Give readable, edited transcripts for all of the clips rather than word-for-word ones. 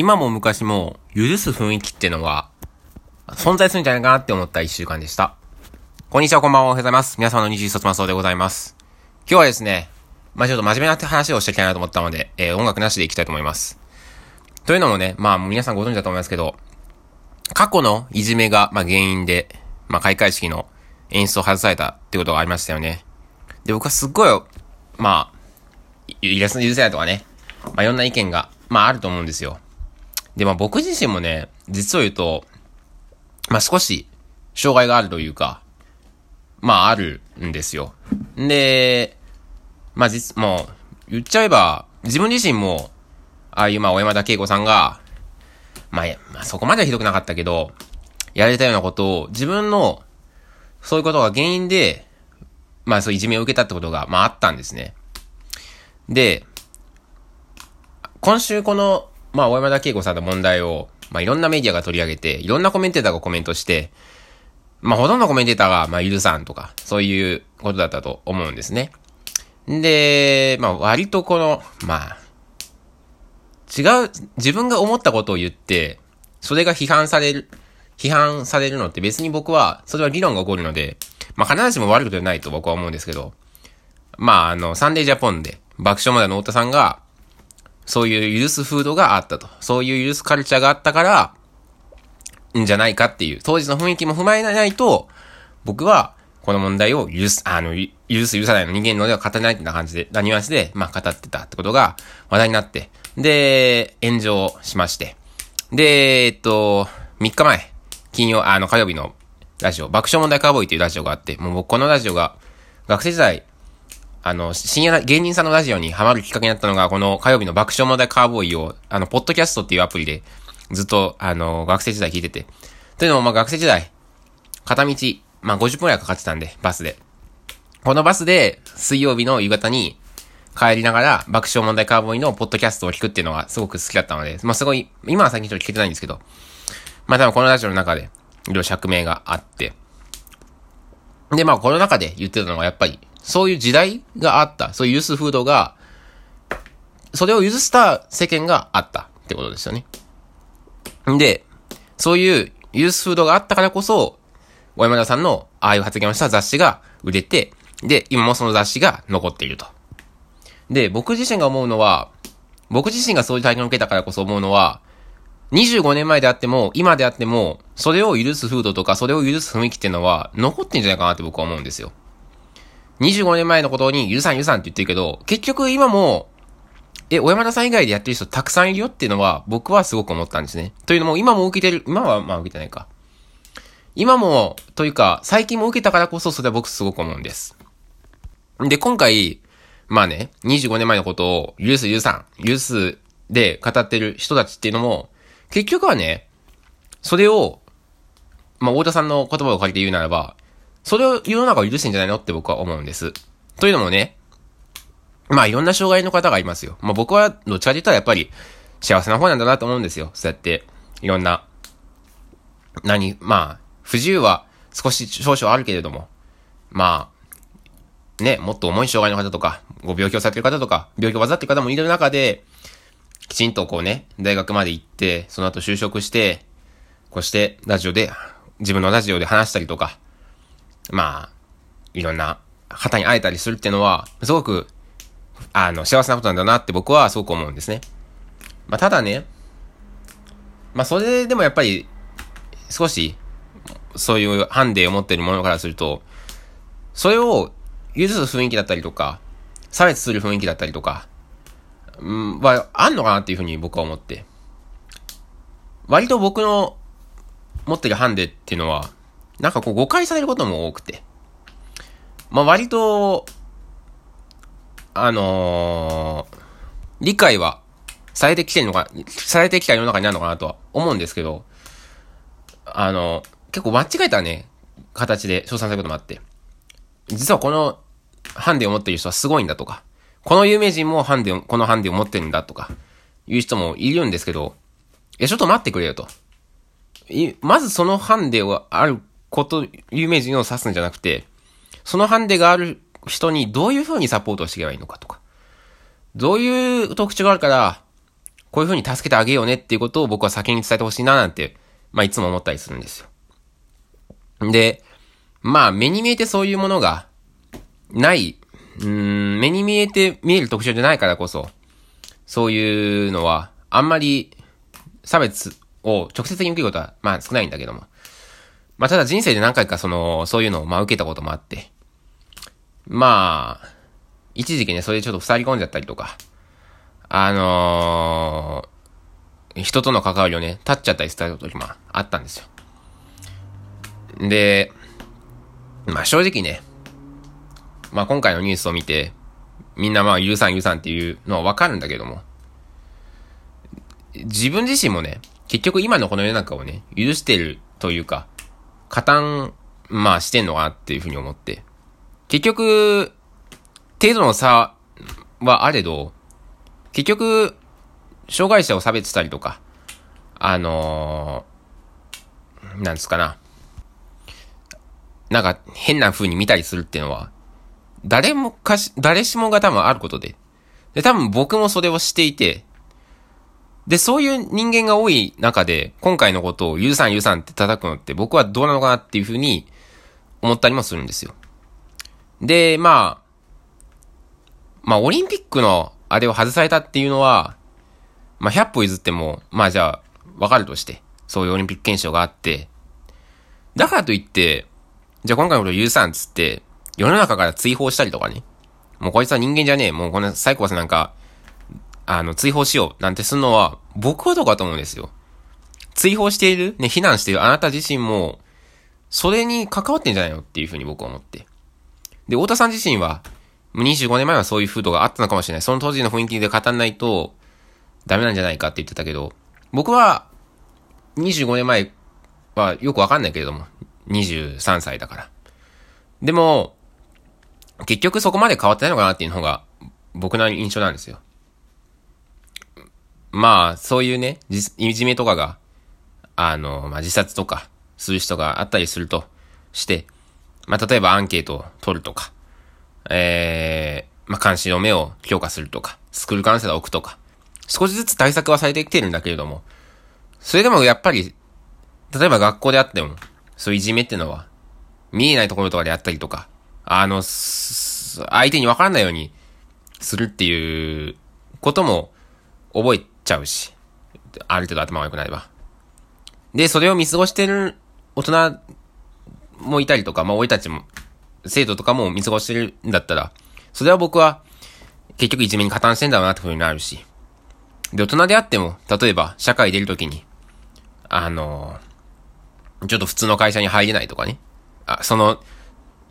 今も昔も許す雰囲気ってのは存在するんじゃないかなって思った一週間でした。こんにちは、こんばんは、おはようございます。皆様の21卒マスオでございます。今日はですね、ちょっと真面目な話をしていきたいなと思ったので、音楽なしでいきたいと思います。というのもね、皆さんご存知だと思いますけど、過去のいじめが原因で、開会式の演出を外されたってことがありましたよね。で、僕はすっごい、許せないとかね、いろんな意見が、あると思うんですよ。で、僕自身もね、実を言うと、少し、障害があるというか、あるんですよ。で、もう、言っちゃえば、自分自身も、ああいう、小山田圭子さんが、そこまではひどくなかったけど、やられたようなことを、自分の、そういうことが原因で、そういじめを受けたってことが、あったんですね。で、今週この、小山田圭子さんの問題を、いろんなメディアが取り上げて、いろんなコメンテーターがコメントして、ほとんどコメンテーターが、許さんとか、そういうことだったと思うんですね。で、割とこの、違う、自分が思ったことを言って、それが批判されるのって別に僕は、それは議論が起こるので、必ずしも悪いことじゃないと僕は思うんですけど、サンデージャポンで、爆笑問題の太田さんが、そういう許す風土があったと。そういう許すカルチャーがあったから、んじゃないかっていう、当時の雰囲気も踏まえないと、僕は、この問題を許さないの人間のでは語れないってな感じで、ニュアンスで、語ってたってことが話題になって、で、炎上しまして。で、3日前、火曜日のラジオ、爆笑問題カーボーイっていうラジオがあって、もう僕このラジオが、学生時代、深夜芸人さんのラジオにハマるきっかけになったのが、この火曜日の爆笑問題カーボーイを、ポッドキャストっていうアプリで、ずっと、学生時代聞いてて。というのも、学生時代、片道、50分くらいかかってたんで、バスで。このバスで、水曜日の夕方に、帰りながら、爆笑問題カーボーイのポッドキャストを聞くっていうのが、すごく好きだったので、すごい、今は最近ちょっと聞けてないんですけど、多分このラジオの中で、いろいろ釈明があって。で、この中で言ってたのが、やっぱり、そういう時代があった。そういう許す風土が、それを許した世間があったってことですよね。で、そういう許す風土があったからこそ、小山田さんのああいう発言をした雑誌が売れて、で、今もその雑誌が残っていると。で、僕自身が思うのは、僕自身がそういう体験を受けたからこそ思うのは、25年前であっても、今であっても、それを許す風土とか、それを許す雰囲気っていうのは、残ってんじゃないかなって僕は思うんですよ。25年前のことに許さんって言ってるけど、結局今も、小山田さん以外でやってる人たくさんいるよっていうのは、僕はすごく思ったんですね。というのも、今も受けてる、今は受けてないか。今も、というか、最近も受けたからこそ、それは僕すごく思うんです。で、今回、25年前のことを、許すで語ってる人たちっていうのも、結局はね、それを、太田さんの言葉を借りて言うならば、それを世の中を許してんじゃないのって僕は思うんです。というのもね、いろんな障害の方がいますよ。僕はどっちかと言ったらやっぱり幸せな方なんだなと思うんですよ。そうやって、いろんな、不自由は少々あるけれども、もっと重い障害の方とか、ご病気をされてる方とか、病気を患ってる方もいる中で、きちんと大学まで行って、その後就職して、こうして自分のラジオで話したりとか、いろんな方に会えたりするっていうのは、すごく、幸せなことなんだなって僕はすごく思うんですね。ただね、それでもやっぱり、少し、そういうハンデを持っているものからすると、それを許す雰囲気だったりとか、差別する雰囲気だったりとか、あんのかなっていうふうに僕は思って。割と僕の持ってるハンデっていうのは、誤解されることも多くて。割と、理解はされてきた世の中になるのかなとは思うんですけど、結構間違えた形で称賛されることもあって。実はこのハンデを持っている人はすごいんだとか、この有名人もこのハンデを持ってるんだとか、いう人もいるんですけど、ちょっと待ってくれよと。まずそのハンデがあること、有名人を指すんじゃなくて、そのハンデがある人にどういう風にサポートをしていけばいいのかとか、どういう特徴があるから、こういう風に助けてあげようねっていうことを僕は先に伝えてほしいななんて、いつも思ったりするんですよ。で、目に見えてそういうものがない、目に見える特徴じゃないからこそ、そういうのはあんまり差別を直接的に受けることは少ないんだけども。ただ人生で何回かそういうのを受けたこともあって、一時期ね、それでちょっと塞ぎ込んじゃったりとか、人との関わりをね、断っちゃったりした時もあったんですよ。で、正直ね、今回のニュースを見て、みんな許さんっていうのはわかるんだけども、自分自身もね、結局今のこの世の中をね、許してるというか、加担、してんのかなっていうふうに思って、結局、程度の差はあれど、結局、障害者を差別したりとか、なんですかな。なんか、変な風に見たりするっていうのは、誰しもが多分あることで。で、多分僕もそれをしていて、で、そういう人間が多い中で、今回のことを許さんって叩くのって僕はどうなのかなっていう風に思ったりもするんですよ。で、オリンピックのあれを外されたっていうのは、100歩譲っても、じゃあ、わかるとして、そういうオリンピック憲章があって、だからといって、じゃあ今回のことを許さんっつって、世の中から追放したりとかね、もうこいつは人間じゃねえ、もうこのサイコパスなんか、追放しようなんてするのは、僕はどうかと思うんですよ。追放している、ね、非難しているあなた自身も、それに関わってんじゃないのっていうふうに僕は思って。で、太田さん自身は、25年前はそういう風土があったのかもしれない。その当時の雰囲気で語らないとダメなんじゃないかって言ってたけど、僕は25年前はよくわかんないけれども、23歳だから。でも、結局そこまで変わってないのかなっていうのが僕の印象なんですよ。そういうね、いじめとかが、自殺とかする人があったりするとして、例えばアンケートを取るとか、監視の目を強化するとか、スクールカウンセラーを置くとか、少しずつ対策はされてきてるんだけれども、それでもやっぱり、例えば学校であっても、そういういじめってのは、見えないところとかであったりとか、相手に分からないようにするっていうことも覚えちゃうし、ある程度頭が良くなれば。で、それを見過ごしてる大人もいたりとか、俺たちも、生徒とかも見過ごしてるんだったら、それは僕は結局いじめに加担してんだろうなってふうになるし。で、大人であっても、例えば社会出るときに、ちょっと普通の会社に入れないとかね。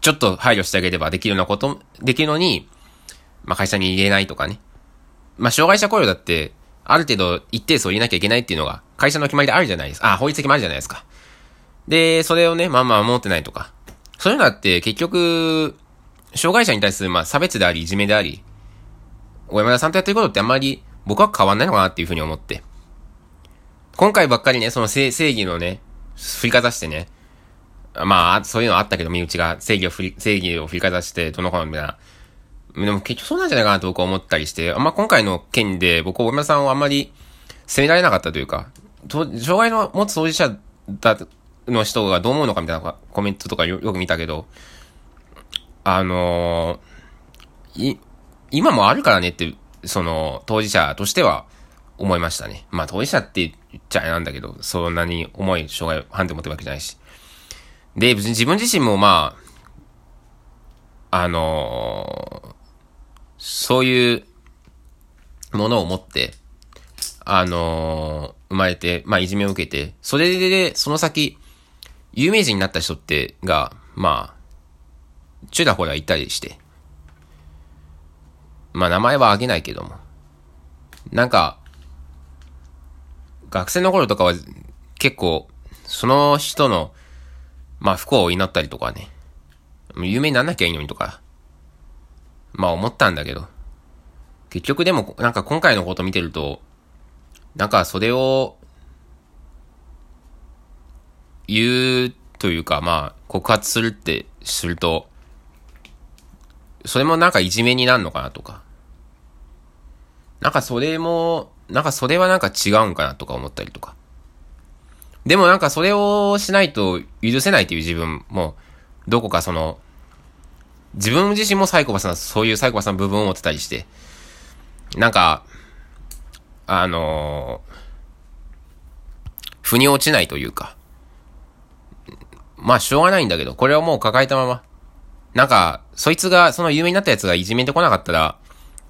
ちょっと配慮してあげればできるようなこと、できるのに、会社に入れないとかね。障害者雇用だって、ある程度一定数入れなきゃいけないっていうのが、会社の決まりであるじゃないですか。法律的もあるじゃないですか。で、それをね、守ってないとか。そういうのだって結局、障害者に対する差別であり、いじめであり、小山田さんとやってることってあんまり僕は変わんないのかなっていうふうに思って。今回ばっかりね、その正義のね、振りかざしてね、そういうのはあったけど、身内が正義を振りかざして、どの頃みたいな。でも結局そうなんじゃないかなと僕は思ったりして、今回の件で僕は小山田さんをあんまり責められなかったというか、障害の持つ当事者の人がどう思うのかみたいなコメントとかよく見たけど、今もあるからねって、当事者としては思いましたね。当事者って言っちゃあれなんだけど、そんなに重い障害を判定持ってるわけじゃないし。で、自分自身もそういうものを持って、生まれて、いじめを受けて、それで、その先、有名人になった人って、ちらほらいたりして。名前は挙げないけども。学生の頃とかは結構、その人の、不幸を祈ったりとかね。有名になんなきゃいいのにとか。思ったんだけど。結局でも、今回のこと見てると、それを、言うというか、告発すると、それもいじめになるのかなとか。それも、なんかそれはなんか違うんかなとか思ったりとか。でもなんかそれをしないと許せないという自分も、どこかその、自分自身もサイコパスな、そういうサイコパスな部分を持ってたりして、なんか、腑に落ちないというか、まあしょうがないんだけど、これをもう抱えたまま、なんか、そいつが、その有名になったやつがいじめてこなかったら、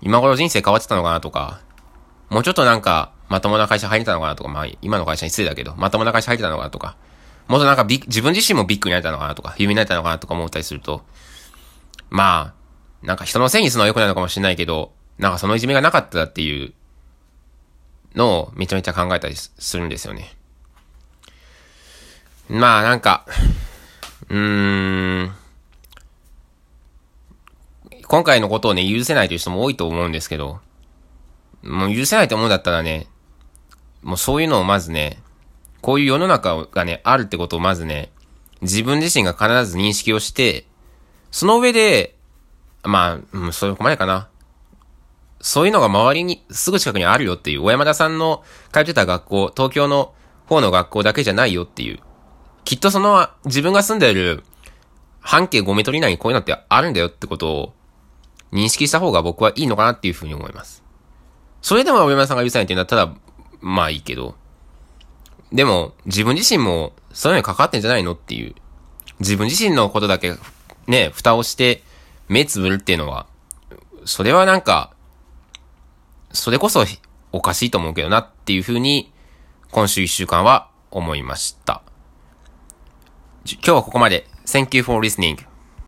今頃人生変わってたのかなとか、もうちょっとなんか、まともな会社入れたのかなとか、まあ今の会社に失礼だけど、まともな会社入れたのかなとか、もっとなんか自分自身もビッグになれたのかなとか、有名になれたのかなとか思ったりすると、まあ、なんか人のせいにするのは良くないのかもしれないけど、なんかそのいじめがなかったらっていうのをめちゃめちゃ考えたりするんですよね。まあなんか、今回のことをね、許せないという人も多いと思うんですけど、もう許せないと思うんだったらね、もうそういうのをまずね、こういう世の中がね、あるってことをまずね、自分自身が必ず認識をして、その上で、まあ、そういうこまでかな。そういうのが周りに、すぐ近くにあるよっていう、小山田さんの通ってた学校、東京の方の学校だけじゃないよっていう。きっとその、自分が住んでいる半径5メートル以内にこういうのってあるんだよってことを認識した方が僕はいいのかなっていうふうに思います。それでも小山田さんが許せないっていうのはただ、まあいいけど。でも、自分自身もそういうのに関わってんじゃないのっていう。自分自身のことだけ、ね、蓋をして目つぶるっていうのは、それはなんか、それこそおかしいと思うけどなっていうふうに、今週1週間は思いました。今日はここまで。Thank you for listening.